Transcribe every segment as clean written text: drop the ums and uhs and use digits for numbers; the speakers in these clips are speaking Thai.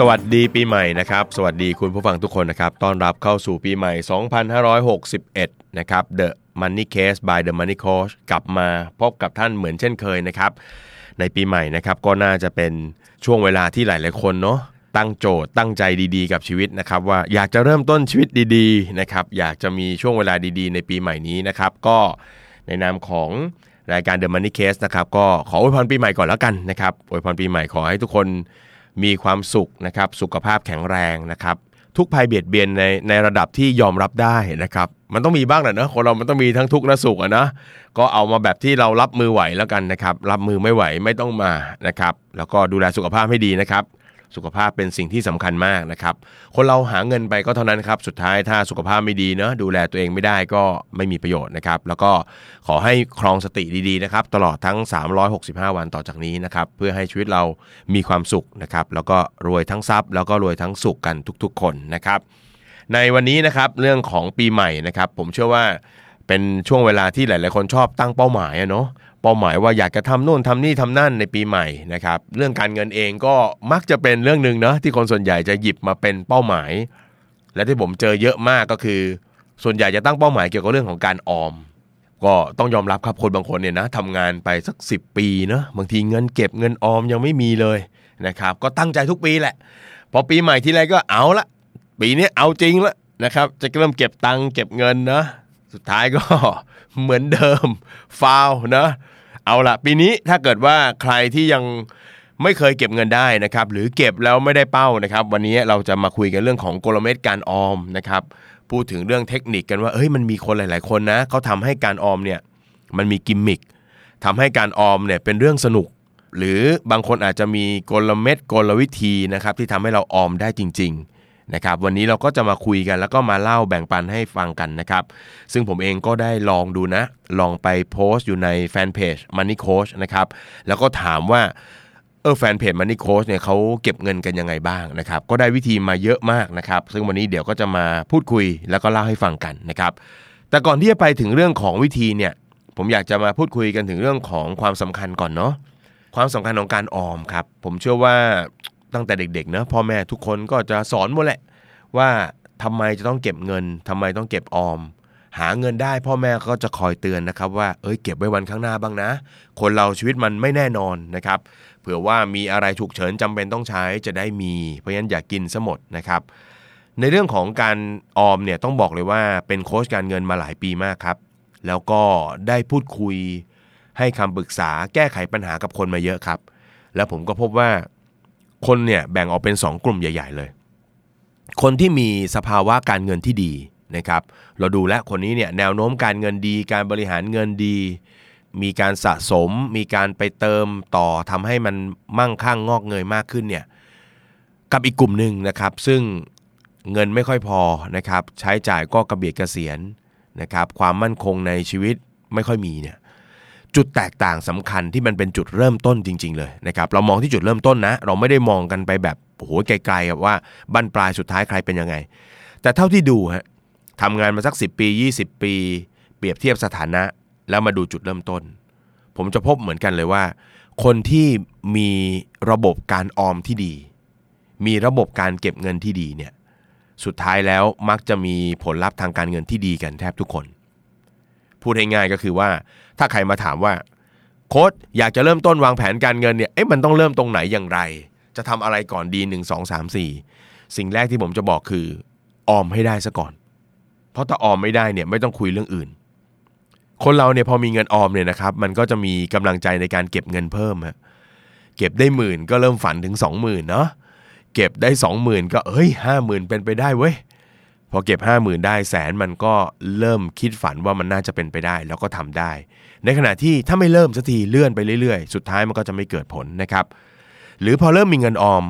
สวัสดีปีใหม่นะครับสวัสดีคุณผู้ฟังทุกคนนะครับต้อนรับเข้าสู่ปีใหม่2561นะครับ The Money Case by The Money Coach กลับมาพบกับท่านเหมือนเช่นเคยนะครับในปีใหม่นะครับก็น่าจะเป็นช่วงเวลาที่หลายๆคนเนาะตั้งโจทย์ตั้งใจดีๆกับชีวิตนะครับว่าอยากจะเริ่มต้นชีวิตดีๆนะครับอยากจะมีช่วงเวลาดีๆในปีใหม่นี้นะครับก็ในนามของรายการ The Money Case นะครับก็ขออวยพรปีใหม่ก่อนแล้วกันนะครับอวยพรปีใหม่ขอให้ทุกคนมีความสุขนะครับสุขภาพแข็งแรงนะครับทุกภัยเบียดเบียนในระดับที่ยอมรับได้นะครับมันต้องมีบ้างแหละนะคนเรามันต้องมีทั้งทุกข์และสุขอ่ะนะก็เอามาแบบที่เรารับมือไหวแล้วกันนะครับรับมือไม่ไหวไม่ต้องมานะครับแล้วก็ดูแลสุขภาพให้ดีนะครับสุขภาพเป็นสิ่งที่สำคัญมากนะครับคนเราหาเงินไปก็เท่านั้นครับสุดท้ายถ้าสุขภาพไม่ดีเนาะดูแลตัวเองไม่ได้ก็ไม่มีประโยชน์นะครับแล้วก็ขอให้ครองสติดีๆนะครับตลอดทั้ง365วันต่อจากนี้นะครับเพื่อให้ชีวิตเรามีความสุขนะครับแล้วก็รวยทั้งทรัพย์แล้วก็รวยทั้งสุขกันทุกๆคนนะครับในวันนี้นะครับเรื่องของปีใหม่นะครับผมเชื่อว่าเป็นช่วงเวลาที่หลายๆคนชอบตั้งเป้าหมายเนาะเป้าหมายว่าอยากจะทำโน่นทำนี่ทำนั่นในปีใหม่นะครับเรื่องการเงินเองก็มักจะเป็นเรื่องนึงนะที่คนส่วนใหญ่จะหยิบมาเป็นเป้าหมายและที่ผมเจอเยอะมากก็คือส่วนใหญ่จะตั้งเป้าหมายเกี่ยวกับเรื่องของการออมก็ต้องยอมรับครับคนบางคนเนี่ยนะทำงานไปสัก10ปีนะบางทีเงินเก็บเงินออมยังไม่มีเลยนะครับก็ตั้งใจทุกปีแหละพอปีใหม่ทีไรก็เอาละปีนี้เอาจริงละนะครับจะเริ่มเก็บตังค์เก็บเงินนะสุดท้ายก็เหมือนเดิมฟาวนะเอาล่ะปีนี้ถ้าเกิดว่าใครที่ยังไม่เคยเก็บเงินได้นะครับหรือเก็บแล้วไม่ได้เป้านะครับวันนี้เราจะมาคุยกันเรื่องของกลเม็ดการออมนะครับพูดถึงเรื่องเทคนิคกันว่าเอ้ยมันมีคนหลายๆคนนะเขาทำให้การออมเนี่ยมันมีกิมมิคทำให้การออมเนี่ยเป็นเรื่องสนุกหรือบางคนอาจจะมีกลเม็ดกลวิธีนะครับที่ทำให้เราออมได้จริงๆนะครับวันนี้เราก็จะมาคุยกันแล้วก็มาเล่าแบ่งปันให้ฟังกันนะครับซึ่งผมเองก็ได้ลองดูนะลองไปโพสต์อยู่ในแฟนเพจ Money Coach นะครับแล้วก็ถามว่าแฟนเพจ Money Coach เนี่ยเขาเก็บเงินกันยังไงบ้างนะครับก็ได้วิธีมาเยอะมากนะครับซึ่งวันนี้เดี๋ยวก็จะมาพูดคุยแล้วก็เล่าให้ฟังกันนะครับแต่ก่อนที่จะไปถึงเรื่องของวิธีเนี่ยผมอยากจะมาพูดคุยกันถึงเรื่องของความสำคัญก่อนเนาะความสำคัญของการออมครับผมเชื่อว่าตั้งแต่เด็กๆนะพ่อแม่ทุกคนก็จะสอนหมดแหละว่าทำไมจะต้องเก็บเงินทำไมต้องเก็บออมหาเงินได้พ่อแม่ก็จะคอยเตือนนะครับว่าเอ้ยเก็บไว้วันข้างหน้าบ้างนะคนเราชีวิตมันไม่แน่นอนนะครับเผื่อว่ามีอะไรฉุกเฉินจำเป็นต้องใช้จะได้มีเพราะฉะนั้นอย่ากินซะหมดนะครับในเรื่องของการออมเนี่ยต้องบอกเลยว่าเป็นโค้ชการเงินมาหลายปีมากครับแล้วก็ได้พูดคุยให้คำปรึกษาแก้ไขปัญหากับคนมาเยอะครับแล้วผมก็พบว่าคนเนี่ยแบ่งออกเป็น2กลุ่มใหญ่ๆเลยคนที่มีสภาวะการเงินที่ดีนะครับเราดูแลคนนี้เนี่ยแนวโน้มการเงินดีการบริหารเงินดีมีการสะสมมีการไปเติมต่อทำให้มันมั่งคั่งงอกเงยมากขึ้นเนี่ยกับอีกกลุ่มนึงนะครับซึ่งเงินไม่ค่อยพอนะครับใช้จ่ายก็กระเบียดกระเสียนนะครับความมั่นคงในชีวิตไม่ค่อยมีเนี่ยจุดแตกต่างสำคัญที่มันเป็นจุดเริ่มต้นจริงๆเลยนะครับเรามองที่จุดเริ่มต้นนะเราไม่ได้มองกันไปแบบโอ้โหไกลๆว่าบั้นปลายสุดท้ายใครเป็นยังไงแต่เท่าที่ดูฮะทำงานมาสัก10ปี20ปีเปรียบเทียบสถานะแล้วมาดูจุดเริ่มต้นผมจะพบเหมือนกันเลยว่าคนที่มีระบบการออมที่ดีมีระบบการเก็บเงินที่ดีเนี่ยสุดท้ายแล้วมักจะมีผลลัพธ์ทางการเงินที่ดีกันแทบทุกคนพูดง่ายๆก็คือว่าถ้าใครมาถามว่าโค้ชอยากจะเริ่มต้นวางแผนการเงินเนี่ยมันต้องเริ่มตรงไหนอย่างไรจะทำอะไรก่อนดี1 2 3 4สิ่งแรกที่ผมจะบอกคือออมให้ได้ซะก่อนเพราะถ้าออมไม่ได้เนี่ยไม่ต้องคุยเรื่องอื่นคนเราเนี่ยพอมีเงินออมเนี่ยนะครับมันก็จะมีกำลังใจในการเก็บเงินเพิ่มฮะเก็บได้หมื่นก็เริ่มฝันถึง 20,000 เนาะเก็บได้ 20,000 ก็50,000 เป็นไปได้เว้ยพอเก็บ 50,000 ได้แสนมันก็เริ่มคิดฝันว่ามันน่าจะเป็นไปได้แล้วก็ทำได้ในขณะที่ถ้าไม่เริ่มสักทีเลื่อนไปเรื่อยๆสุดท้ายมันก็จะไม่เกิดผลนะครับหรือพอเริ่มมีเงินออม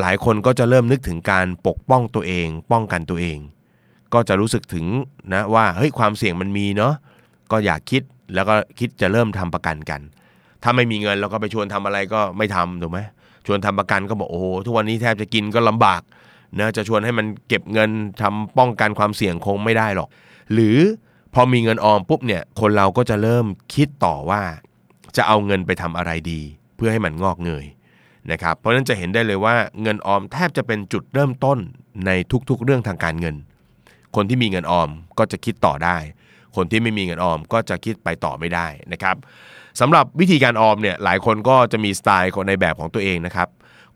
หลายคนก็จะเริ่มนึกถึงการปกป้องตัวเองป้องกันตัวเอง ก็จะรู้สึกถึงนะว่าเฮ้ยความเสี่ยงมันมีเนาะก็อยากคิดแล้วก็คิดจะเริ่มทำประกันกันถ้าไม่มีเงินเราก็ไปชวนทำอะไรก็ไม่ทำถูกไหมชวนทำประกันก็บอกโอ้โหทุกวันนี้แทบจะกินก็ลำบากนะจะชวนให้มันเก็บเงินทำป้องกันความเสี่ยงคงไม่ได้หรอกหรือพอมีเงินออมปุ๊บเนี่ยคนเราก็จะเริ่มคิดต่อว่าจะเอาเงินไปทำอะไรดีเพื่อให้มันงอกเงยนะครับเพราะฉะนั้นจะเห็นได้เลยว่าเงินออมแทบจะเป็นจุดเริ่มต้นในทุกๆเรื่องทางการเงินคนที่มีเงินออมก็จะคิดต่อได้คนที่ไม่มีเงินออมก็จะคิดไปต่อไม่ได้นะครับสำหรับวิธีการออมเนี่ยหลายคนก็จะมีสไตล์ในแบบของตัวเองนะครับ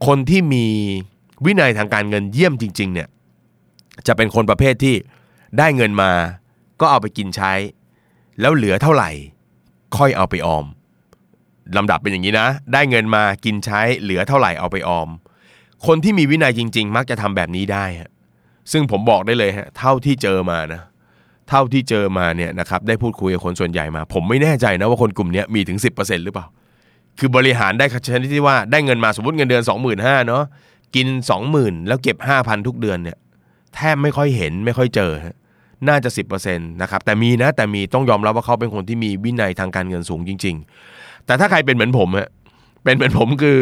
คนที่มีวินัยทางการเงินเยี่ยมจริงๆเนี่ยจะเป็นคนประเภทที่ได้เงินมาก็เอาไปกินใช้แล้วเหลือเท่าไหร่ค่อยเอาไปออมลำดับเป็นอย่างนี้นะได้เงินมากินใช้เหลือเท่าไหร่เอาไปออมคนที่มีวินัยจริงๆมักจะทำแบบนี้ได้ซึ่งผมบอกได้เลยฮะเท่าที่เจอมาเนี่ยนะครับได้พูดคุยกับคนส่วนใหญ่มาผมไม่แน่ใจนะว่าคนกลุ่มนี้มีถึง 10% หรือเปล่าคือบริหารได้ชนิดที่ว่าได้เงินมาสมมติเงินเดือน 25,000 เนาะกิน 20,000 แล้วเก็บ 5,000 ทุกเดือนเนี่ยแทบไม่ค่อยเห็นไม่ค่อยเจอน่าจะ 10% นะครับแต่มีต้องยอมรับว่าเขาเป็นคนที่มีวินัยทางการเงินสูงจริงๆแต่ถ้าใครเป็นเหมือนผมฮะเป็นเหมือนผมคือ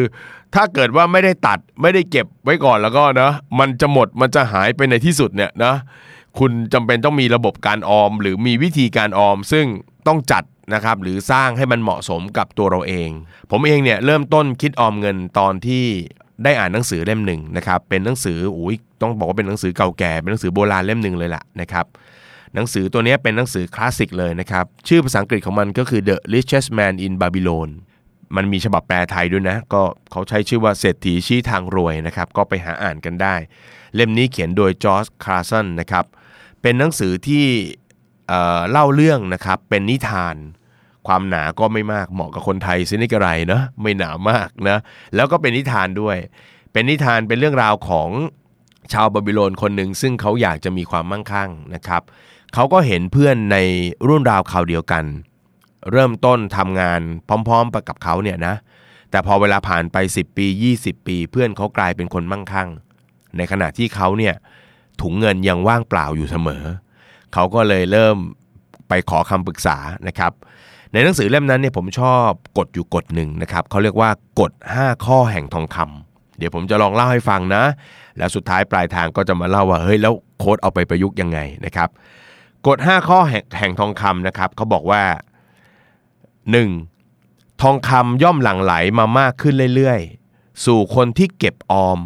ถ้าเกิดว่าไม่ได้ตัดไม่ได้เก็บไว้ก่อนแล้วก็นะมันจะหมดมันจะหายไปในที่สุดเนี่ยนะคุณจำเป็นต้องมีระบบการออมหรือมีวิธีการออมซึ่งต้องจัดนะครับหรือสร้างให้มันเหมาะสมกับตัวเราเองผมเองเนี่ยเริ่มต้นคิดออมเงินตอนที่ได้อ่านหนังสือเล่มหนึ่งนะครับเป็นหนังสือต้องบอกว่าเป็นหนังสือเก่าแก่เป็นหนังสือโบราณเล่มหนึ่งเลยล่ะนะครับหนังสือตัวนี้เป็นหนังสือคลาสสิกเลยนะครับชื่อภาษาอังกฤษของมันก็คือ The Richest Man in Babylon มันมีฉบับแปลไทยด้วยนะก็เขาใช้ชื่อว่าเศรษฐีชี้ทางรวยนะครับก็ไปหาอ่านกันได้เล่มนี้เขียนโดยจอร์จคลาสันนะครับเป็นหนังสือที่เล่าเรื่องนะครับเป็นนิทานความหนาก็ไม่มากเหมาะกับคนไทยซินิกระไรนะไม่หนามากนะแล้วก็เป็นนิทานด้วยเป็นนิทานเป็นเรื่องราวของชาวบาบิโลนคนหนึ่งซึ่งเขาอยากจะมีความมั่งคั่งนะครับเขาก็เห็นเพื่อนในรุ่นราวคราวเดียวกันเริ่มต้นทำงานพร้อมๆกับเขาเนี่ยนะแต่พอเวลาผ่านไป10ปี20ปีเพื่อนเขากลายเป็นคนมั่งคั่งในขณะที่เขาเนี่ยถุงเงินยังว่างเปล่าอยู่เสมอเขาก็เลยเริ่มไปขอคำปรึกษานะครับในหนังสือเล่มนั้นเนี่ยผมชอบกฎอยู่กฎหนึ่งนะครับเขาเรียกว่ากฎ5ข้อแห่งทองคำเดี๋ยวผมจะลองเล่าให้ฟังนะแล้วสุดท้ายปลายทางก็จะมาเล่าว่าเฮ้ยแล้วโค้ชเอาไปประยุกต์ยังไงนะครับกฎ5ข้อแห่งทองคำนะครับเขาบอกว่า 1. ทองคำย่อมหลั่งไหลมามากขึ้นเรื่อยๆสู่คนที่เก็บออม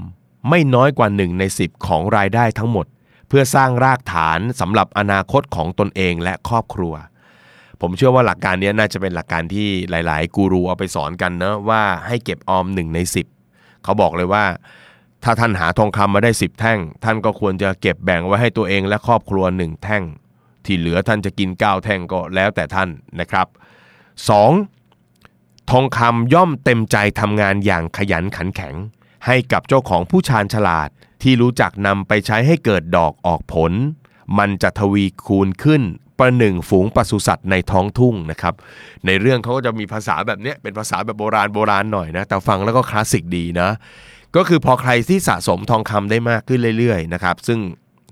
ไม่น้อยกว่า1ใน10ของรายได้ทั้งหมดเพื่อสร้างรากฐานสำหรับอนาคตของตนเองและครอบครัวผมเชื่อว่าหลักการนี้น่าจะเป็นหลักการที่หลายๆกูรูเอาไปสอนกันนะว่าให้เก็บออม1ใน10เขาบอกเลยว่าถ้าท่านหาทองคำมาได้10แท่งท่านก็ควรจะเก็บแบ่งไว้ให้ตัวเองและครอบครัว1แท่งที่เหลือท่านจะกิน9แท่งก็แล้วแต่ท่านนะครับ 2. ทองคำย่อมเต็มใจทำงานอย่างขยันขันแข็งให้กับเจ้าของผู้ชาญฉลาดที่รู้จักนำไปใช้ให้เกิดดอกออกผลมันจะทวีคูณขึ้นประหนึ่งฝูงปศุสัตว์ในท้องทุ่งนะครับในเรื่องเขาก็จะมีภาษาแบบนี้เป็นภาษาแบบโบราณหน่อยนะแต่ฟังแล้วก็คลาสสิกดีนะก็คือพอใครที่สะสมทองคำได้มากขึ้นเรื่อยๆนะครับซึ่ง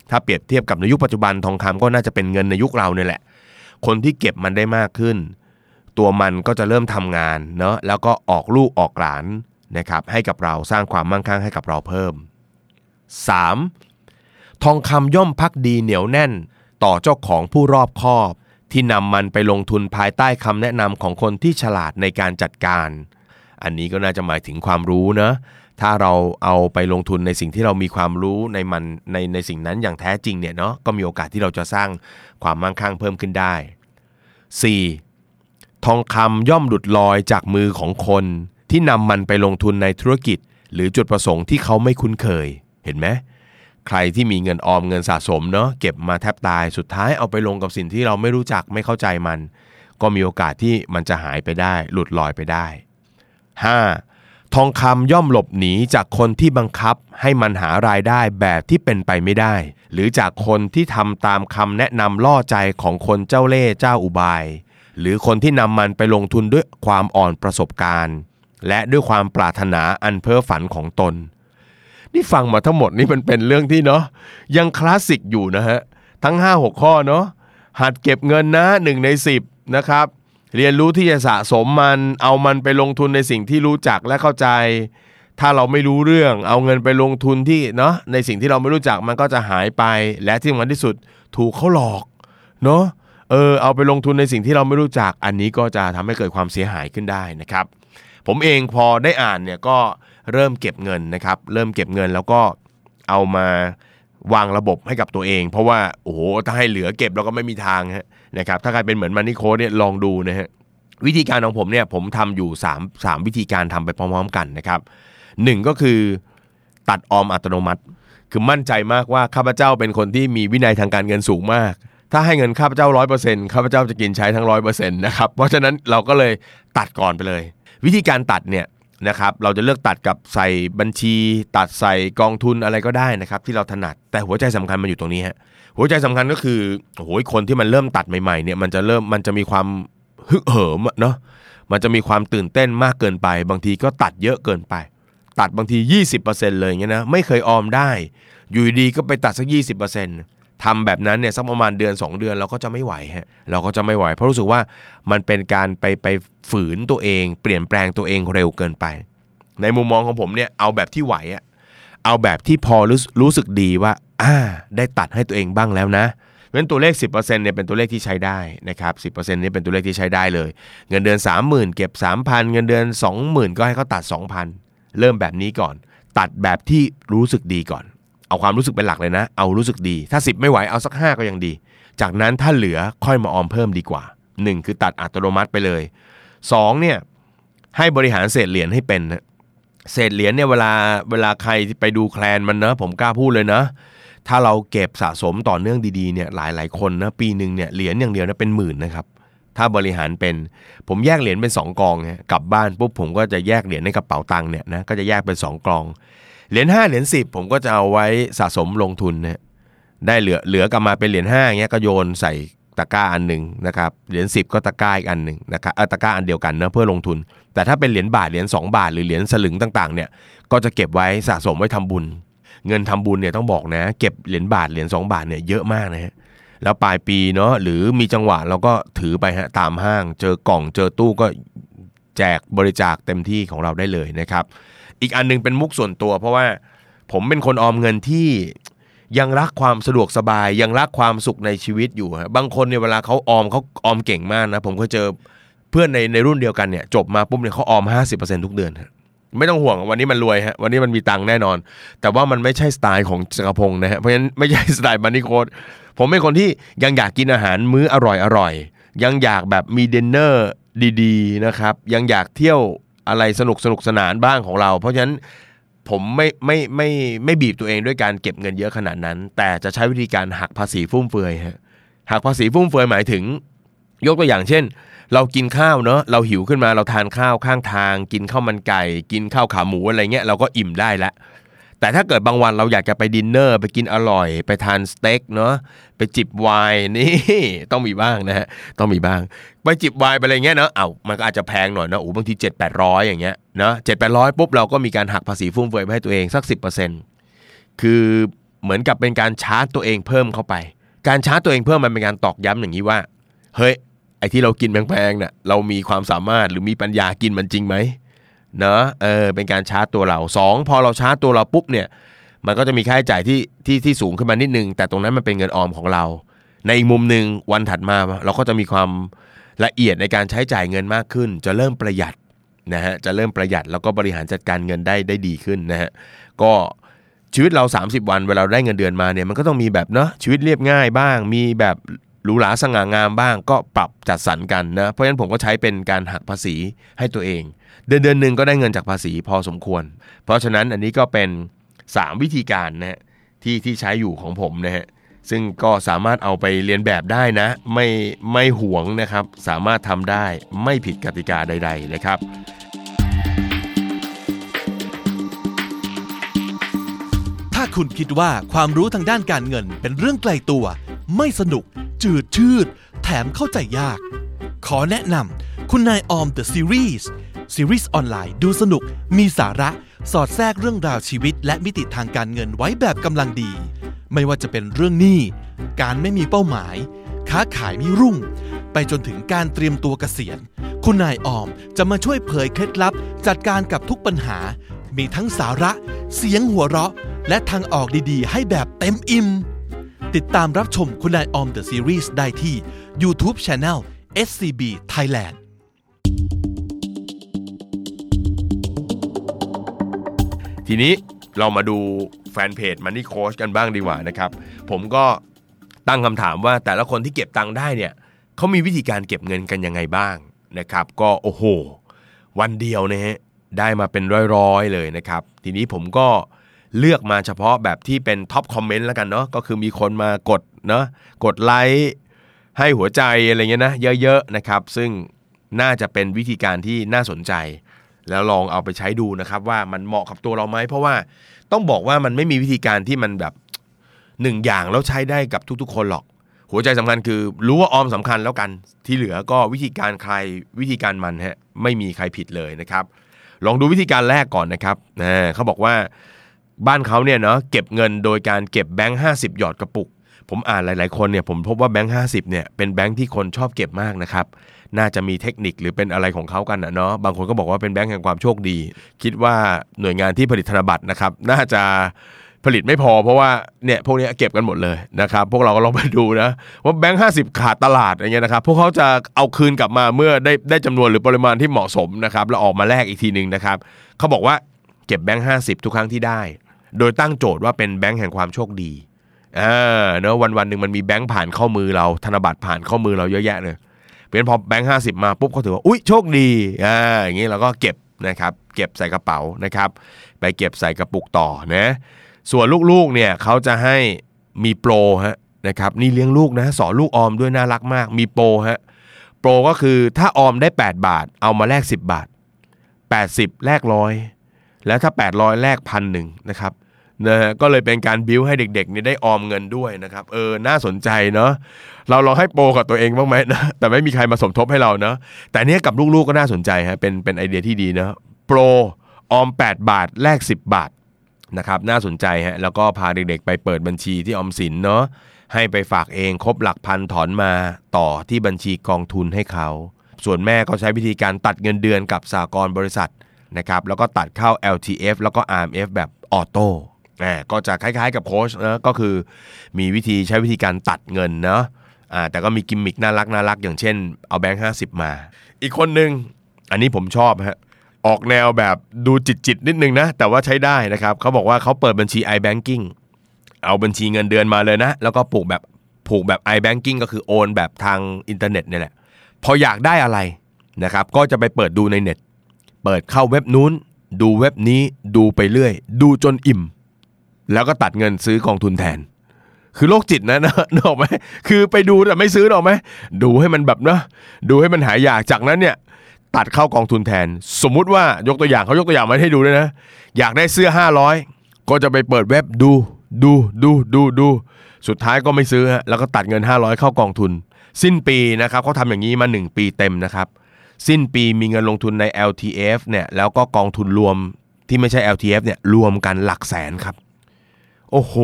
ถ้าเปรียบเทียบกับในยุคปัจจุบันทองคำก็น่าจะเป็นเงินในยุคเราเนี่ยแหละคนที่เก็บมันได้มากขึ้นตัวมันก็จะเริ่มทำงานเนาะแล้วก็ออกลูกออกหลานนะครับให้กับเราสร้างความมั่งคั่งให้กับเราเพิ่ม 3. ทองคำย่อมภักดีเหนียวแน่นต่อเจ้าของผู้รอบคอบที่นำมันไปลงทุนภายใต้คำแนะนำของคนที่ฉลาดในการจัดการอันนี้ก็น่าจะหมายถึงความรู้นะถ้าเราเอาไปลงทุนในสิ่งที่เรามีความรู้ในมันในสิ่งนั้นอย่างแท้จริงเนี่ยเนาะก็มีโอกาสที่เราจะสร้างความมั่งคั่งเพิ่มขึ้นได้ 4. ทองคำย่อมหลุดลอยจากมือของคนที่นำมันไปลงทุนในธุรกิจหรือจุดประสงค์ที่เขาไม่คุ้นเคยเห็นไหมใครที่มีเงินออมเงินสะสมเนาะเก็บมาแทบตายสุดท้ายเอาไปลงกับสิ่งที่เราไม่รู้จักไม่เข้าใจมันก็มีโอกาสที่มันจะหายไปได้หลุดลอยไปได้ 5. ทองคำย่อมหลบหนีจากคนที่บังคับให้มันหารายได้แบบที่เป็นไปไม่ได้หรือจากคนที่ทำตามคำแนะนำล่อใจของคนเจ้าเล่ห์เจ้าอุบายหรือคนที่นำมันไปลงทุนด้วยความอ่อนประสบการณ์และด้วยความปรารถนาอันเพ้อฝันของตนนี่ฟังมาทั้งหมดนี่มันเป็นเรื่องที่เนาะยังคลาสสิกอยู่นะฮะ ทั้ง 5-6 ข้อเนาะหัดเก็บเงินนะ1ใน10นะครับเรียนรู้ที่จะสะสมมันเอามันไปลงทุนในสิ่งที่รู้จักและเข้าใจถ้าเราไม่รู้เรื่องเอาเงินไปลงทุนที่เนาะในสิ่งที่เราไม่รู้จักมันก็จะหายไปและที่สำคัญที่สุดถูกเขาหลอกเนาะเอาไปลงทุนในสิ่งที่เราไม่รู้จักอันนี้ก็จะทำให้เกิดความเสียหายขึ้นได้นะครับผมเองพอได้อ่านเนี่ยก็เริ่มเก็บเงินนะครับเริ่มเก็บเงินแล้วก็เอามาวางระบบให้กับตัวเองเพราะว่าโอ้โหถ้าให้เหลือเก็บเราก็ไม่มีทางนะครับถ้าใครเป็นเหมือน Money Coach เนี่ยลองดูนะฮะวิธีการของผมเนี่ยผมทำอยู่3วิธีการทำไปพร้อมๆกันนะครับ1ก็คือตัดออมอัตโนมัติคือมั่นใจมากว่าข้าพเจ้าเป็นคนที่มีวินัยทางการเงินสูงมากถ้าให้เงินข้าพเจ้า 100% ข้าพเจ้าจะกินใช้ทั้ง 100% นะครับเพราะฉะนั้นเราก็เลยตัดก่อนไปเลยวิธีการตัดเนี่ยนะครับเราจะเลือกตัดกับใส่บัญชีตัดใส่กองทุนอะไรก็ได้นะครับที่เราถนัดแต่หัวใจสำคัญมันอยู่ตรงนี้ฮะหัวใจสำคัญก็คือโอ้โหคนที่มันเริ่มตัดใหม่ๆเนี่ยมันจะมีความฮึกเหิมเนาะมันจะมีความตื่นเต้นมากเกินไปบางทีก็ตัดเยอะเกินไปตัดบางที 20% เลยอย่างเงี้ยนะไม่เคยออมได้อยู่ดีก็ไปตัดสัก 20% ทำแบบนั้นเนี่ยสักประมาณเดือน2เดือนเราก็จะไม่ไหวฮะเราก็จะไม่ไหวเพราะรู้สึกว่ามันเป็นการไปฝืนตัวเองเปลี่ยนแปลงตัวเองเร็วเกินไปในมุมมองของผมเนี่ยเอาแบบที่ไหวอะเอาแบบที่พอรู้สึกดีว่าได้ตัดให้ตัวเองบ้างแล้วนะเพราะฉะนั้นตัวเลข 10% เนี่ยเป็นตัวเลขที่ใช้ได้นะครับ 10% นี่เป็นตัวเลขที่ใช้ได้เลยเงินเดือน 30,000 เก็บ 3,000 เงินเดือน 20,000 ก็ให้เขาตัด 2,000เริ่มแบบนี้ก่อนตัดแบบที่รู้สึกดีก่อนเอาความรู้สึกเป็นหลักเลยนะเอารู้สึกดีถ้า10ไม่ไหวเอาสัก5ก็ยังดีจากนั้นถ้าเหลือค่อยมาออมเพิ่มดีกว่า1คือตัดอัตโนมัติไปเลย2เนี่ยให้บริหารเศษเหรียญให้เป็นนะเศษเหรียญเนี่ยเวลาใครไปดูแคลนมันนะผมกล้าพูดเลยนะถ้าเราเก็บสะสมต่อเนื่องดีๆเนี่ยหลายๆคนนะปีนึงเนี่ยเหรียญอย่างเดียวนะเป็นหมื่นนะครับถ้าบริหารเป็นผมแยกเหรียญเป็น2กองฮะกลับบ้านปุ๊บผมก็จะแยกเหรียญในกระเป๋าตังค์เนี่ยนะก็จะแยกเป็น2กองเหรียญ5เหรียญ10ผมก็จะเอาไว้สะสมลงทุนนะได้เหลือกลับมาเป็นเหรียญ5อย่างเงี้ยก็โยนใส่ตะกร้าอันนึงนะครับเหรียญ10ก็ตะกร้าอีกอันนึงนะครับตะกร้าอันเดียวกันนะเพื่อลงทุนแต่ถ้าเป็นเหรียญบาทเหรียญ2บาทหรือเหรียญสลึงต่างๆเนี่ยก็จะเก็บไว้สะสมไว้ทำบุญเงินทำบุญเนี่ยต้องบอกนะเก็บเหรียญบาทเหรียญ2บาทเนี่ยเยอะมากนะฮะแล้วปลายปีเนาะหรือมีจังหวะเราก็ถือไปฮะตามห้างเจอกล่องเจอตู้ก็แจกบริจาคเต็มที่ของเราได้เลยนะครับอีกอันนึงเป็นมุกส่วนตัวเพราะว่าผมเป็นคนออมเงินที่ยังรักความสะดวกสบายยังรักความสุขในชีวิตอยู่ฮะบางคนเนี่ยเวลาเขาออมเก่งมากนะผมเคยเจอเพื่อนในรุ่นเดียวกันเนี่ยจบมาปุ๊บเนี่ยเขาออม 50% ทุกเดือนฮะไม่ต้องห่วงวันนี้มันรวยฮะวันนี้มันมีตังค์แน่นอนแต่ว่ามันไม่ใช่สไตล์ของจักรพงษ์นะฮะเพราะฉะนั้นไม่ใช่สไตล์มันนี่โค้ดผมเป็นคนที่ยังอยากกินอาหารมื้ออร่อยยังอยากแบบมีดินเนอร์ดีๆนะครับยังอยากเที่ยวอะไรสนุกสนานบ้างของเราเพราะฉะนั้นผมไม่บีบตัวเองด้วยการเก็บเงินเยอะขนาดนั้นแต่จะใช้วิธีการหักภาษีฟุ่มเฟือยฮะหักภาษีฟุ่มเฟือยหมายถึงยกตัวอย่างเช่นเรากินข้าวเนาะเราหิวขึ้นมาเราทานข้าวข้างทางกินข้าวมันไก่กินข้าวขาหมูอะไรเงี้ยเราก็อิ่มได้ละแต่ถ้าเกิดบางวันเราอยากจะไปดินเนอร์ไปกินอร่อยไปทานสเต็กเนาะไปจิบไวน์นี่ต้องมีบ้างนะฮะต้องมีบ้างไปจิบไวน์ไปอะไรเงี้ยเนาะมันก็อาจจะแพงหน่อยนะบางที 7-800 อย่างเงี้ยเนาะ 7-800 ปุ๊บเราก็มีการหักภาษีฟุ่มเฟือยไปให้ตัวเองสัก 10% คือเหมือนกับเป็นการชาร์จตัวเองเพิ่มเข้าไปการชาร์จตัวเองเพิ่มมันเป็นการตอกย้ำอย่างนี้ว่าเฮ้ยไอ้ที่เรากินแพงๆเนี่ยเรามีความสามารถหรือมีปัญญากินมันจริงไหมเนาะเป็นการชาร์จตัวเรา2พอเราชาร์จตัวเราปุ๊บเนี่ยมันก็จะมีค่าใช้จ่ายที่สูงขึ้นมานิดนึงแต่ตรงนั้นมันเป็นเงินออมของเราในอีกมุมนึงวันถัดมาเราก็จะมีความละเอียดในการใช้จ่ายเงินมากขึ้นจะเริ่มประหยัดนะฮะจะเริ่มประหยัดแล้วก็บริหารจัดการเงินได้ดีขึ้นนะฮะก็ชีวิตเรา30วันเวลาได้เงินเดือนมาเนี่ยมันก็ต้องมีแบบเนาะชีวิตเรียบง่ายบ้างมีแบบหรูหราสง่างามบ้างก็ปรับจัดสรรกันนะเพราะฉะนั้นผมก็ใช้เป็นการหักภาษีให้ตัวเองเดือนนึงก็ได้เงินจากภาษีพอสมควรเพราะฉะนั้นอันนี้ก็เป็น3วิธีการนะฮะที่ใช้อยู่ของผมนะฮะซึ่งก็สามารถเอาไปเรียนแบบได้นะไม่หวงนะครับสามารถทำได้ไม่ผิดกติกาใดๆนะครับถ้าคุณคิดว่าความรู้ทางด้านการเงินเป็นเรื่องไกลตัวไม่สนุกจืดชืดแถมเข้าใจยากขอแนะนำคุณนายออม The Series ออนไลน์ดูสนุกมีสาระสอดแทรกเรื่องราวชีวิตและมิติทางการเงินไว้แบบกำลังดีไม่ว่าจะเป็นเรื่องหนี้ การไม่มีเป้าหมายค้าขายไม่รุ่งไปจนถึงการเตรียมตัวเกษียณคุณนายออมจะมาช่วยเผยเคล็ดลับจัดการกับทุกปัญหามีทั้งสาระเสียงหัวเราะและทางออกดีๆให้แบบเต็มอิ่มติดตามรับชมคุณนายออม The Series ได้ที่ YouTube Channel SCB Thailandทีนี้เรามาดูแฟนเพจ Money Coach กันบ้างดีกว่านะครับผมก็ตั้งคำถามว่าแต่ละคนที่เก็บตังค์ได้เนี่ยเขามีวิธีการเก็บเงินกันยังไงบ้างนะครับก็โอ้โหวันเดียวนะฮะได้มาเป็นร้อยๆเลยนะครับทีนี้ผมก็เลือกมาเฉพาะแบบที่เป็นท็อปคอมเมนต์แล้วกันเนาะก็คือมีคนมากดเนาะกดไลค์ให้หัวใจอะไรเงี้ยนะเยอะๆนะครับซึ่งน่าจะเป็นวิธีการที่น่าสนใจแล้วลองเอาไปใช้ดูนะครับว่ามันเหมาะกับตัวเราไหมเพราะว่าต้องบอกว่ามันไม่มีวิธีการที่มันแบบหนึ่งอย่างแล้วใช้ได้กับทุกๆคนหรอกหัวใจสำคัญคือรู้ว่าออมสำคัญแล้วกันที่เหลือก็วิธีการใครวิธีการมันฮะไม่มีใครผิดเลยนะครับลองดูวิธีการแรกก่อนนะครับเขาบอกว่าบ้านเขาเนี่ยเนาะเก็บเงินโดยการเก็บแบงค์50หยอดกระปุกผมอ่านหลายๆคนเนี่ยผมพบว่าแบงค์50เนี่ยเป็นแบงค์ที่คนชอบเก็บมากนะครับน่าจะมีเทคนิคหรือเป็นอะไรของเขากันนะเนาะบางคนก็บอกว่าเป็นแบงค์แห่งความโชคดีคิดว่าหน่วยงานที่ผลิตธนบัตรนะครับน่าจะผลิตไม่พอเพราะว่าเนี่ยพวกนี้เก็บกันหมดเลยนะครับพวกเราก็ลองไปดูนะว่าแบงค์50ขาดตลาดอย่างเงี้ยนะครับพวกเขาจะเอาคืนกลับมาเมื่อได้จำนวนหรือปริมาณที่เหมาะสมนะครับแล้วออกมาแลกอีกทีนึงนะครับเขาบอกว่าเก็บแบงค์50ทุกครั้งที่ได้โดยตั้งโจทย์ว่าเป็นแบงค์แห่งความโชคดีเนอะวันๆนึงมันมีแบงค์ผ่านเข้ามือเราธนบัตรผ่านเข้ามือเราเยอะแยะเลยเพราะฉะนั้นพอแบงค์50มาปุ๊บเขาถือว่าอุ๊ยโชคดีอย่างงี้เราก็เก็บนะครับเก็บใส่กระเป๋านะครับไปเก็บใส่กระปุกต่อนะส่วนลูกๆเนี่ยเขาจะให้มีโปรฮะนะครับนี่เลี้ยงลูกนะสอนลูกออมด้วยน่ารักมากมีโปรฮะโปรก็คือถ้าออมได้8บาทเอามาแลก10บาท80แลก100แล้วถ้า800แลก 1,000 นะครับนะฮะก็เลยเป็นการบิ้วให้เด็กๆนี่ได้ออมเงินด้วยนะครับน่าสนใจเนาะเราลองให้โปรกับตัวเองบ้างไหมนะแต่ไม่มีใครมาสมทบให้เราเนาะแต่เนี้ยกับลูกๆก็น่าสนใจฮะเป็นไอเดียที่ดีนะโปรออม8บาทแลก10บาทนะครับน่าสนใจฮะแล้วก็พาเด็กๆไปเปิดบัญชีที่ออมสินเนาะให้ไปฝากเองครบหลักพันถอนมาต่อที่บัญชีกองทุนให้เขาส่วนแม่ก็ใช้วิธีการตัดเงินเดือนกับสหกรณ์บริษัทนะครับแล้วก็ตัดเข้า LTF แล้วก็ RMF แบบออโต้ก็จะคล้ายๆกับโค้ชนะก็คือมีวิธีใช้วิธีการตัดเงินเนาะแต่ก็มีกิมมิกน่ารักอย่างเช่นเอาแบงค์50มาอีกคนนึงอันนี้ผมชอบฮะออกแนวแบบดูจิตนิดนึงนะแต่ว่าใช้ได้นะครับเขาบอกว่าเขาเปิดบัญชี iBanking เอาบัญชีเงินเดือนมาเลยนะแล้วก็ผูกแบบ iBanking ก็คือโอนแบบทางอินเทอร์เน็ตนี่แหละพออยากได้อะไรนะครับก็จะไปเปิดดูในเน็ตเปิดเข้าเว็บนู้นดูเว็บนี้ดูไปเรื่อยดูจนอิ่มแล้วก็ตัดเงินซื้อกองทุนแทนคือโรคจิตนะนึกออกไหมคือไปดูแต่ไม่ซื้อหรอกไหมดูให้มันแบบนะดูให้มันหายอยากจากนั้นเนี่ยตัดเข้ากองทุนแทนสมมุติว่ายกตัวอย่างเขายกตัวอย่างมาให้ดูด้วยนะอยากได้เสื้อ500ก็จะไปเปิดเว็บดูสุดท้ายก็ไม่ซื้อฮะแล้วก็ตัดเงิน500เข้ากองทุนสิ้นปีนะครับเขาทำอย่างนี้มา1ปีเต็มนะครับสิ้นปีมีเงินลงทุนใน LTF เนี่ยแล้วก็กองทุนรวมที่ไม่ใช่ LTF เนี่ยรวมกันหลักแสนครับโอ้โห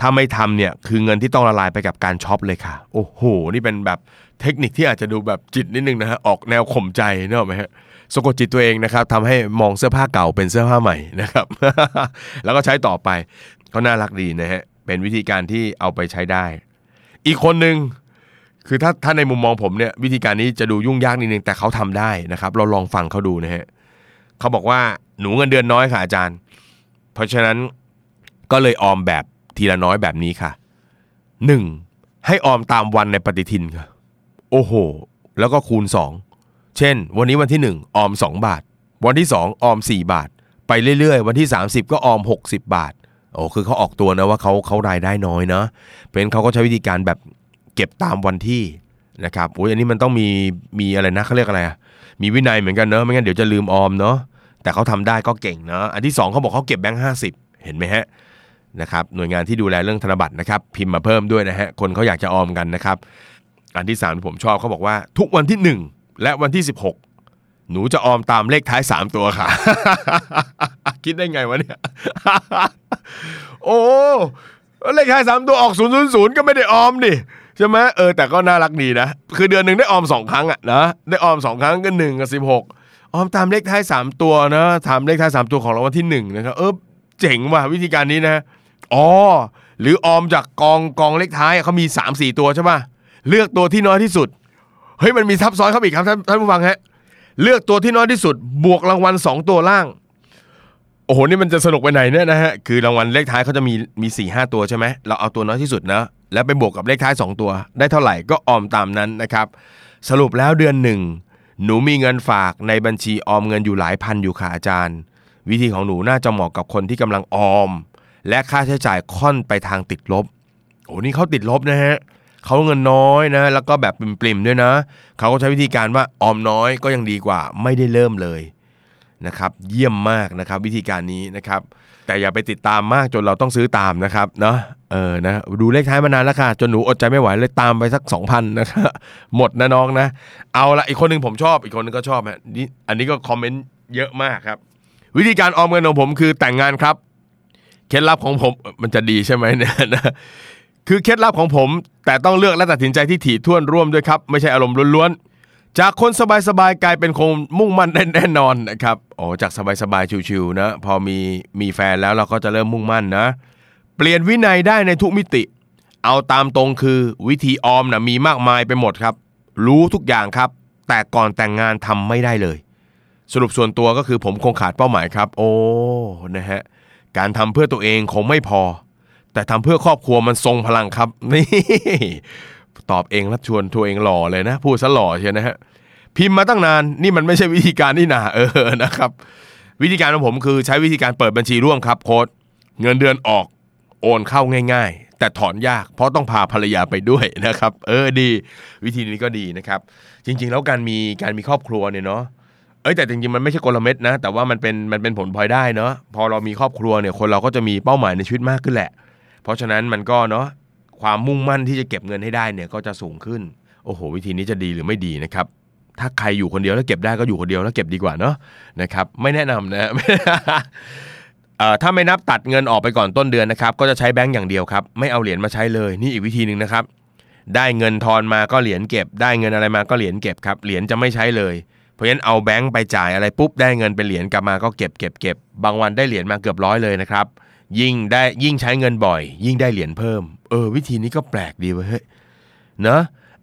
ถ้าไม่ทำเนี่ยคือเงินที่ต้องละลายไปกับการช็อปเลยค่ะโอ้โหนี่เป็นแบบเทคนิคที่อาจจะดูแบบจิตนิดนึงนะฮะออกแนวข่มใจเนอะไหมฮะสะกดจิตตัวเองนะครับทำให้มองเสื้อผ้าเก่าเป็นเสื้อผ้าใหม่นะครับ แล้วก็ใช้ต่อไปก็น่ารักดีนะฮะเป็นวิธีการที่เอาไปใช้ได้อีกคนนึงคือถ้าในมุมมองผมเนี่ยวิธีการนี้จะดูยุ่งยากนิดนึงแต่เขาทำได้นะครับเราลองฟังเขาดูนะฮะเขาบอกว่าหนูเงินเดือนน้อยค่ะอาจารย์เพราะฉะนั้นก็เลยออมแบบทีละน้อยแบบนี้ค่ะ 1. ให้ออมตามวันในปฏิทินค่ะโอ้โหแล้วก็คูณ2เช่นวันนี้วันที่1ออม2บาทวันที่2ออม4บาทไปเรื่อยๆวันที่30ก็ออม60บาทโอ้คือเขาออกตัวนะว่าเขารายได้น้อยนะเป็นเขาก็ใช้วิธีการแบบเก็บตามวันที่นะครับโอ้ยอันนี้มันต้องมีอะไรนะเขาเรียกอะไรมีวินัยเหมือนกันเนอะไม่งั้นเดี๋ยวจะลืมออมเนาะแต่เขาทำได้ก็เก่งนะอันที่2เขาบอกเขาเก็บแบงค์50เห็นไหมฮะนะครับหน่วยงานที่ดูแลเรื่องธนบัตรนะครับพิมพ์มาเพิ่มด้วยนะฮะคนเขาอยากจะออมกันนะครับอันที่3ที่ผมชอบเขาบอกว่าทุกวันที่1และวันที่16หนูจะออมตามเลขท้าย3ตัวค่ะ คิดได้ไงวะเนี่ย โอ้ เลขท้าย3ตัวออก000ก็ไม่ได้ออมดิใช่ไหมแต่ก็น่ารักดีนะคือเดือนนึงได้ออม2ครั้งอ่ะนะได้ออม2ครั้งก็1กับ16ออมตามเลขท้าย3ตัวนะตามเลขท้าย3ตัวของรางวัลที่1นะครับเจ๋งว่ะวิธีการนี้นะอ๋อหรือออมจากกองเลขท้ายเขามี 3-4 ตัวใช่ป่ะเลือกตัวที่น้อยที่สุดเฮ้ยมันมีซับซ้อนเข้าไปอีกครับท่านผู้ฟังฮะเลือกตัวที่น้อยที่สุดบวกรางวัล2ตัวล่างโอ้โหนี่มันจะสนุกไปไหนเนี่ยนะฮะคือรางวัลเลขท้ายเขาจะมี 4-5 ตัวใช่ไหมเราเอาตัวน้อยที่สุดนะแล้วไปบวกกับเลขท้าย2ตัวได้เท่าไหร่ก็ออมตามนั้นนะครับสรุปแล้วเดือน1หนูมีเงินฝากในบัญชีออมเงินอยู่หลายพันอยู่ค่ะอาจารย์วิธีของหนูน่าจะเหมาะกับคนที่กำลังออมและค่าใช้จ่ายค่อนไปทางติดลบโอ้นี่เขาติดลบนะฮะเขาเงินน้อยนะแล้วก็แบบปริ่มๆด้วยนะเขาก็ใช้วิธีการว่าออมน้อยก็ยังดีกว่าไม่ได้เริ่มเลยนะครับเยี่ยมมากนะครับวิธีการนี้นะครับแต่อย่าไปติดตามมากจนเราต้องซื้อตามนะครับเนาะนะดูเลขท้ายมานานแล้วค่ะจนหนูอดใจไม่ไหวเลยตามไปสัก 2,000 นะครับหมดนะน้องนะเอาละอีกคนนึงผมชอบอีกคนนึงก็ชอบฮะนี่อันนี้ก็คอมเมนต์เยอะมากครับวิธีการออมเงินของผมคือแต่งงานครับเคล็ดลับของผมมันจะดีใช่ไหมเนี่ยนะคือเคล็ดลับของผมแต่ต้องเลือกและตัดสินใจที่ถี่ถ้วนร่วมด้วยครับไม่ใช่อารมณ์ล้วนๆจากคนสบายๆกลายเป็นคนมุ่งมั่นแน่นอนนะครับอ๋อจากสบายๆชิวๆนะพอมีแฟนแล้วเราก็จะเริ่มมุ่งมั่นนะเปลี่ยนวินัยได้ในทุกมิติเอาตามตรงคือวิธีออมนะมีมากมายไปหมดครับรู้ทุกอย่างครับแต่ก่อนแต่งงานทำไม่ได้เลยสรุปส่วนตัวก็คือผมคงขาดเป้าหมายครับโอ้นะฮะการทำเพื่อตัวเองคงไม่พอแต่ทำเพื่อครอบครัวมันทรงพลังครับนี่ตอบเองรับชวนทัวเองหล่อเลยนะพูดซะหล่อเชียวนะฮะพิมพ์มาตั้งนานนี่มันไม่ใช่วิธีการนี่นานะครับวิธีการของผมคือใช้วิธีการเปิดบัญชีร่วมครับโค้ชเงินเดือนออกโอนเข้าง่ายๆแต่ถอนยากเพราะต้องพาภรรยาไปด้วยนะครับดีวิธีนี้ก็ดีนะครับจริงๆแล้วการมีครอบครัวเนี่ยเนาะแต่จริงๆมันไม่ใช่กลเม็ดนะแต่ว่ามันเป็นผลพลอยได้เนาะพอเรามีครอบครัวเนี่ยคนเราก็จะมีเป้าหมายในชีวิตมากขึ้นแหละเพราะฉะนั้นมันก็เนาะความมุ่งมั่นที่จะเก็บเงินให้ได้เนี่ยก็จะสูงขึ้นโอ้โหวิธีนี้จะดีหรือไม่ดีนะครับถ้าใครอยู่คนเดียวแล้วเก็บได้ก็อยู่คนเดียวแล้วเก็บดีกว่าเนาะนะครับไม่แนะนำนะ ถ้าไม่นับตัดเงินออกไปก่อนต้นเดือนนะครับก็จะใช้แบงก์อย่างเดียวครับไม่เอาเหรียญมาใช้เลยนี่อีกวิธีนึงนะครับได้เงินทอนมาก็เหรียญเก็บได้เงินอะไรมาก็เหรียญเก็บครับเหรียญจะไม่ใช้เลยเพราะฉะนั้นเอาแบงก์ไปจ่ายอะไรปุ๊บได้เงินเป็นเหรียญกลับมาก็เก็บบางวันได้เหรียญมาเกือบ100เลยนะครับยิ่งใช้เงินบ่อยยิ่งได้เหรียญเพิ่มวิธีนี้ก็แปลกดีเว้ยเนาะ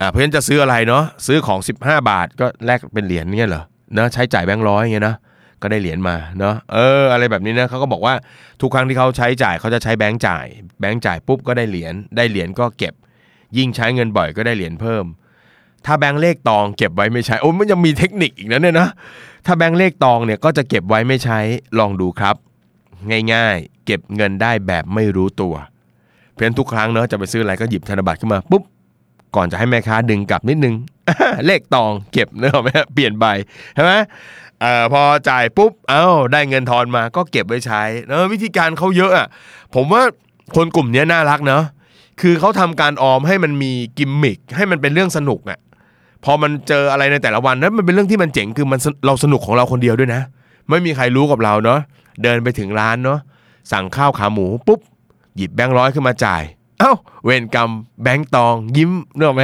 เพราะฉะนั้นจะซื้ออะไรเนาะซื้อของ15บาทก็แลกเป็นเหรียญเงี้ยเหรอเนาะใช้จ่ายแบงค์100เงี้ยนะก็ได้เหรียญมาเนาะอะไรแบบนี้นะเขาก็บอกว่าทุกครั้งที่เขาใช้จ่ายเขาจะใช้แบงค์จ่ายปุ๊บก็ได้เหรียญก็เก็บยิ่งใช้เงินบ่อยก็ได้เหรียญเพิ่มถ้าแบงค์เลขตองเก็บไว้ไม่ใช้มันยังมีเทคนิคอีกนะเนี่ยนะถ้าแบงค์เลขตองเนี่ยก็จะเก็บไว้ไม่ใช้ลองดูครับง่ายๆเก็บเงินได้แบบไม่รู้ตัวเพียงทุกครั้งเนาะจะไปซื้ออะไรก็หยิบธนบัตรขึ้นมาปุ๊บก่อนจะให้แม่ค้าดึงกลับนิดนึงเลขตองเก็บเนอะแม่เปลี่ยนใบใช่ไหมพอจ่ายปุ๊บได้เงินทอนมาก็เก็บไว้ใช้เนาะวิธีการเขาเยอะอ่ะผมว่าคนกลุ่มนี้น่ารักเนาะคือเขาทำการออมให้มันมีกิมมิคให้มันเป็นเรื่องสนุกอ่ะพอมันเจออะไรในแต่ละวันนั้นมันเป็นเรื่องที่มันเจ๋งคือมันเราสนุกของเราคนเดียวด้วยนะไม่มีใครรู้กับเราเนาะเดินไปถึงร้านเนาะสั่งข้าวขาหมูปุ๊บหยิบแบงค์100ขึ้นมาจ่ายเวรกรรมแบงค์ตองยิ้มนึกออกไหม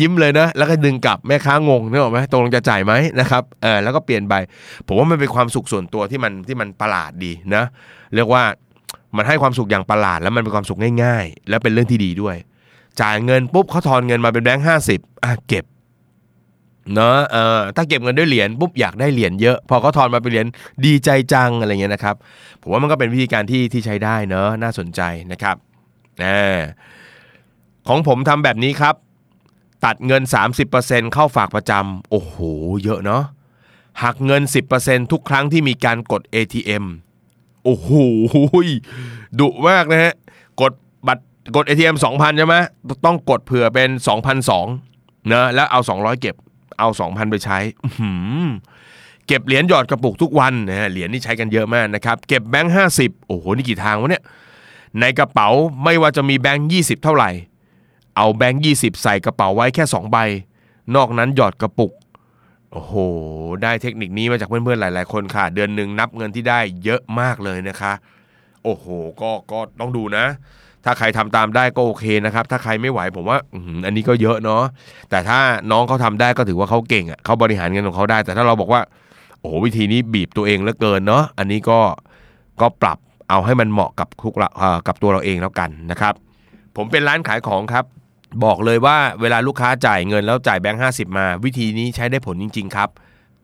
ยิ้มเลยนะแล้วก็ดึงกลับแม่ค้างงนึกออกไหมตรงจะจ่ายไหมนะครับแล้วก็เปลี่ยนใบผมว่ามันเป็นความสุขส่วนตัวที่มันประหลาดดีนะเรียกว่ามันให้ความสุขอย่างประหลาดแล้วมันเป็นความสุขง่ายๆและเป็นเรื่องที่ดีด้วยจ่ายเงินปุ๊บเขาทอนเงินมาเป็นแบงค์50เก็บเนาะถ้าเก็บเงินด้วยเหรียญปุ๊บอยากได้เหรียญเยอะพอเขาทอนมาเป็นเหรียญดีใจจังอะไรเงี้ยนะครับผมว่ามันก็เป็นวิธีการที่ใช้ได้เนาะน่าสนใจนะครับของผมทำแบบนี้ครับตัดเงิน 30% เข้าฝากประจำโอ้โหเยอะเนาะหักเงิน 10% ทุกครั้งที่มีการกด ATM โอ้โหดุมากนะฮะกด ATM 2,000 ใช่ไหมต้องกดเผื่อเป็น 2,200 นะแล้วเอา200เก็บเอา 2,000 ไปใช้เก็บเหรียญหยอดกระปุกทุกวันนะเหรียญนี่ใช้กันเยอะมากนะครับเก็บแบงค์50โอ้โหนี่กี่ทางวะเนี่ยในกระเป๋าไม่ว่าจะมีแบงค์20เท่าไหร่เอาแบงค์20ใส่กระเป๋าไว้แค่2ใบนอกนั้นหยอดกระปุกโอ้โหได้เทคนิคนี้มาจากเพื่อนๆหลายๆคนค่ะเดือนนึงนับเงินที่ได้เยอะมากเลยนะคะโอ้โหก็ต้องดูนะ ถ้าใครทำตามได้ก็โอเคนะครับถ้าใครไม่ไหวผมว่าอันนี้ก็เยอะเนาะแต่ถ้าน้องเขาทำได้ก็ถือว่าเขาเก่งอ่ะเขาบริหารเงินของเขาได้แต่ถ้าเราบอกว่าโอ้วิธีนี้บีบตัวเองเหลือเกินเนาะอันนี้ก็ปรับเอาให้มันเหมาะกับทุกกับตัวเราเองแล้วกันนะครับผมเป็นร้านขายของครับบอกเลยว่าเวลาลูกค้าจ่ายเงินแล้วจ่ายแบงค์50มาวิธีนี้ใช้ได้ผลจริงๆครับ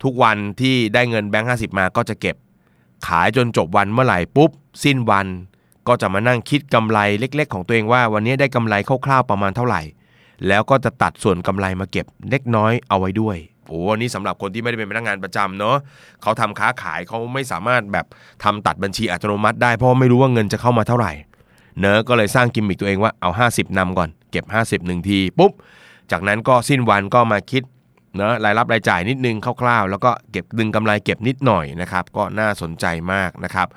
ทุกวันที่ได้เงินแบงค์50มาก็จะเก็บขายจนจบวันเมื่อไหร่ปุ๊บสิ้นวันก็จะมานั่งคิดกำไรเล็กๆของตัวเองว่าวันนี้ได้กำไรคร่าวๆประมาณเท่าไหร่แล้วก็จะตัดส่วนกำไรมาเก็บเล็กน้อยเอาไว้ด้วยโอ้นี่สำหรับคนที่ไม่ได้เป็นพนักงานประจำเนาะเขาทำค้าขายเขาไม่สามารถแบบทำตัดบัญชีอัตโนมัติได้เพราะไม่รู้ว่าเงินจะเข้ามาเท่าไหร่เนอะก็เลยสร้างกิมมิคตัวเองว่าเอา50นำก่อนเก็บ50หนึ่งทีปุ๊บจากนั้นก็สิ้นวันก็มาคิดเนอะรายรับรายจ่ายนิดนึงคร่าวๆแล้วก็เก็บดึงกำไรเก็บนิดหน่อยนะครับก็น่าสนใจมากนะครับ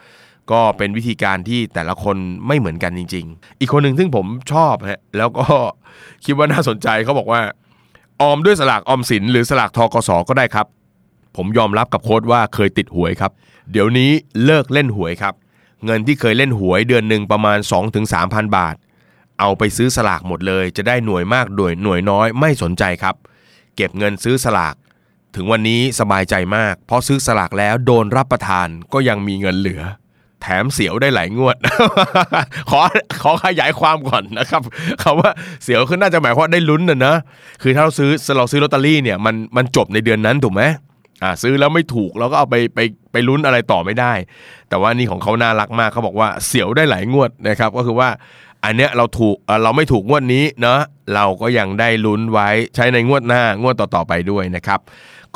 ก็เป็นวิธีการที่แต่ละคนไม่เหมือนกันจริงๆอีกคนหนึ่งซึ่งผมชอบฮะแล้วก็คิดว่าน่าสนใจเขาบอกว่าออมด้วยสลากออมสินหรือสลากธกสก็ได้ครับผมยอมรับกับโค้ชว่าเคยติดหวยครับเดี๋ยวนี้เลิกเล่นหวยครับเงินที่เคยเล่นหวยเดือนนึงประมาณ 2-3,000 บาทเอาไปซื้อสลากหมดเลยจะได้หน่วยมากด้วยหน่วยน้อยไม่สนใจครับเก็บเงินซื้อสลากถึงวันนี้สบายใจมากเพราะซื้อสลากแล้วโดนรับประทานก็ยังมีเงินเหลือแถมเสียวได้หลายงวด ขอขยายความก่อนนะครับคำว่าเสียวคือน่าจะหมายความว่าได้ลุ้นน่ะนะคือถ้าเราซื้อลอตเตอรี่เนี่ยมันจบในเดือนนั้นถูกไหมซื้อแล้วไม่ถูกเราก็เอาไปลุ้นอะไรต่อไม่ได้แต่ว่านี่ของเขาน่ารักมากเขาบอกว่าเสียวได้หลายงวดนะครับก็คือว่าอันเนี้ยเราถูกเราไม่ถูกงวดนี้เนาะเราก็ยังได้ลุ้นไว้ใช้ในงวดหน้างวดต่อๆไปด้วยนะครับ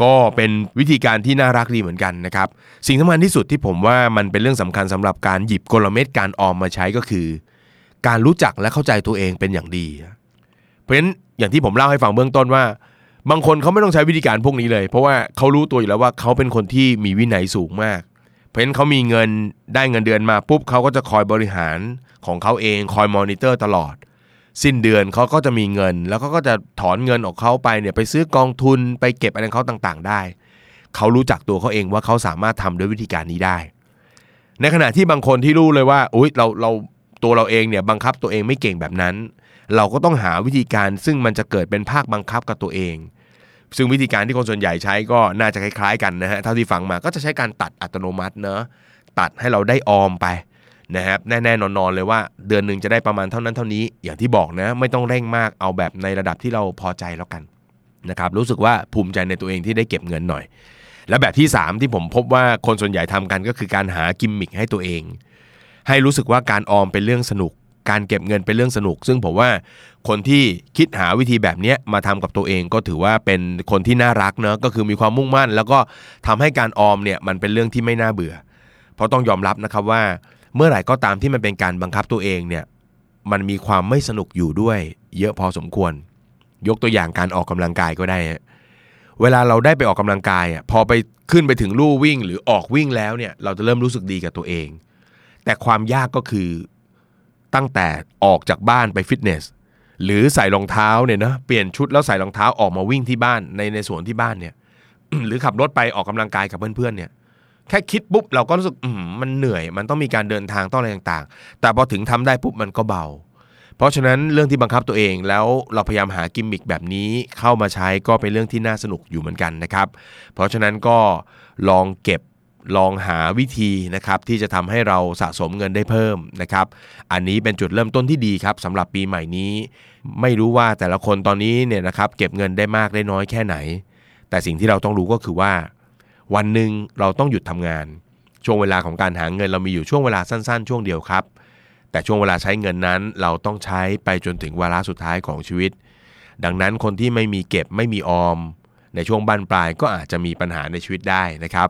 ก็เป็นวิธีการที่น่ารักดีเหมือนกันนะครับสิ่งสำคัญที่สุดที่ผมว่ามันเป็นเรื่องสำคัญสำหรับการหยิบกลเม็ดการออมมาใช้ก็คือการรู้จักและเข้าใจตัวเองเป็นอย่างดีเพราะฉะนั้นอย่างที่ผมเล่าให้ฟังเบื้องต้นว่าบางคนเขาไม่ต้องใช้วิธีการพวกนี้เลยเพราะว่าเขารู้ตัวอยู่แล้วว่าเขาเป็นคนที่มีวินัยสูงมากเพราะฉะนั้นเขามีเงินได้เงินเดือนมาปุ๊บเขาก็จะคอยบริหารของเขาเองคอยมอนิเตอร์ตลอดสิ้นเดือนเขาก็จะมีเงินแล้วก็จะถอนเงินออกเขาไปเนี่ยไปซื้อกองทุนไปเก็บอะไรของเขาต่างๆได้เขารู้จักตัวเขาเองว่าเขาสามารถทำด้วยวิธีการนี้ได้ในขณะที่บางคนที่รู้เลยว่าอุ๊ยเราตัวเราเองเนี่ยบังคับตัวเองไม่เก่งแบบนั้นเราก็ต้องหาวิธีการซึ่งมันจะเกิดเป็นภาคบังคับกับตัวเองซึ่งวิธีการที่คนส่วนใหญ่ใช้ก็น่าจะคล้ายๆกันนะฮะเท่าที่ฟังมาก็จะใช้การตัดอัตโนมัติเนอะตัดให้เราได้ออมไปนะครับแน่ๆนอนๆเลยว่าเดือนนึงจะได้ประมาณเท่านั้นเท่านี้อย่างที่บอกนะไม่ต้องเร่งมากเอาแบบในระดับที่เราพอใจแล้วกันนะครับรู้สึกว่าภูมิใจในตัวเองที่ได้เก็บเงินหน่อยและแบบที่3ที่ผมพบว่าคนส่วนใหญ่ทำกันก็คือการหากิมมิคให้ตัวเองให้รู้สึกว่าการออมเป็นเรื่องสนุกการเก็บเงินเป็นเรื่องสนุกซึ่งผมว่าคนที่คิดหาวิธีแบบนี้มาทำกับตัวเองก็ถือว่าเป็นคนที่น่ารักเนอะก็คือมีความมุ่งมั่นแล้วก็ทำให้การออมเนี่ยมันเป็นเรื่องที่ไม่น่าเบื่อเพราะต้องยอมรับนะครับว่าเมื่อไหร่ก็ตามที่มันเป็นการบังคับตัวเองเนี่ยมันมีความไม่สนุกอยู่ด้วยเยอะพอสมควรยกตัวอย่างการออกกำลังกายก็ได้เวลาเราได้ไปออกกำลังกายอ่ะพอไปขึ้นไปถึงลู่วิ่งหรือออกวิ่งแล้วเนี่ยเราจะเริ่มรู้สึกดีกับตัวเองแต่ความยากก็คือตั้งแต่ออกจากบ้านไปฟิตเนสหรือใส่รองเท้าเนี่ยนะเปลี่ยนชุดแล้วใส่รองเท้าออกมาวิ่งที่บ้านในสวนที่บ้านเนี่ย หรือขับรถไปออกกำลังกายกับเพื่อนๆเนี่ยแค่คิดปุ๊บเราก็รู้สึกมันเหนื่อยมันต้องมีการเดินทางต้องอะไรต่างๆแต่พอถึงทำได้ปุ๊บมันก็เบาเพราะฉะนั้นเรื่องที่บังคับตัวเองแล้วเราพยายามหากิมมิคแบบนี้เข้ามาใช้ก็เป็นเรื่องที่น่าสนุกอยู่เหมือนกันนะครับเพราะฉะนั้นก็ลองเก็บลองหาวิธีนะครับที่จะทำให้เราสะสมเงินได้เพิ่มนะครับอันนี้เป็นจุดเริ่มต้นที่ดีครับสำหรับปีใหม่นี้ไม่รู้ว่าแต่ละคนตอนนี้เนี่ยนะครับเก็บเงินได้มากได้น้อยแค่ไหนแต่สิ่งที่เราต้องรู้ก็คือว่าวันหนึ่งเราต้องหยุดทำงานช่วงเวลาของการหาเงินเรามีอยู่ช่วงเวลาสั้นๆช่วงเดียวครับแต่ช่วงเวลาใช้เงินนั้นเราต้องใช้ไปจนถึงวาระสุดท้ายของชีวิตดังนั้นคนที่ไม่มีเก็บไม่มีออมในช่วงบั้นปลายก็อาจจะมีปัญหาในชีวิตได้นะครับ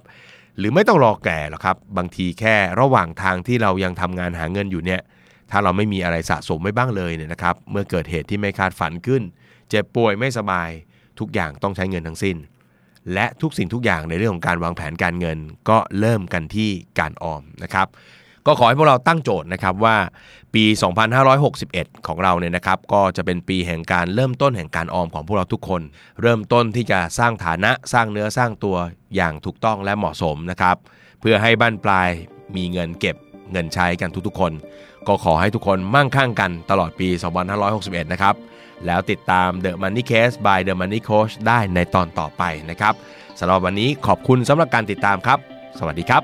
หรือไม่ต้องรอแก่หรอกครับบางทีแค่ระหว่างทางที่เรายังทำงานหาเงินอยู่เนี่ยถ้าเราไม่มีอะไรสะสมไว้บ้างเลยเนี่ยนะครับเมื่อเกิดเหตุที่ไม่คาดฝันขึ้นเจ็บป่วยไม่สบายทุกอย่างต้องใช้เงินทั้งสิ้นและทุกสิ่งทุกอย่างในเรื่องของการวางแผนการเงินก็เริ่มกันที่การออมนะครับก็ขอให้พวกเราตั้งโจทย์นะครับว่าปี2561ของเราเนี่ยนะครับก็จะเป็นปีแห่งการเริ่มต้นแห่งการออมของพวกเราทุกคนเริ่มต้นที่จะสร้างฐานะสร้างเนื้อสร้างตัวอย่างถูกต้องและเหมาะสมนะครับเพื่อให้บั้นปลายมีเงินเก็บเงินใช้กันทุกๆคน ก็ขอให้ทุกคนมั่งคั่งกันตลอดปี2561นะครับแล้วติดตาม The Money Case by The Money Coach ได้ในตอนต่อไปนะครับสำหรับวันนี้ขอบคุณสำหรับการติดตามครับสวัสดีครับ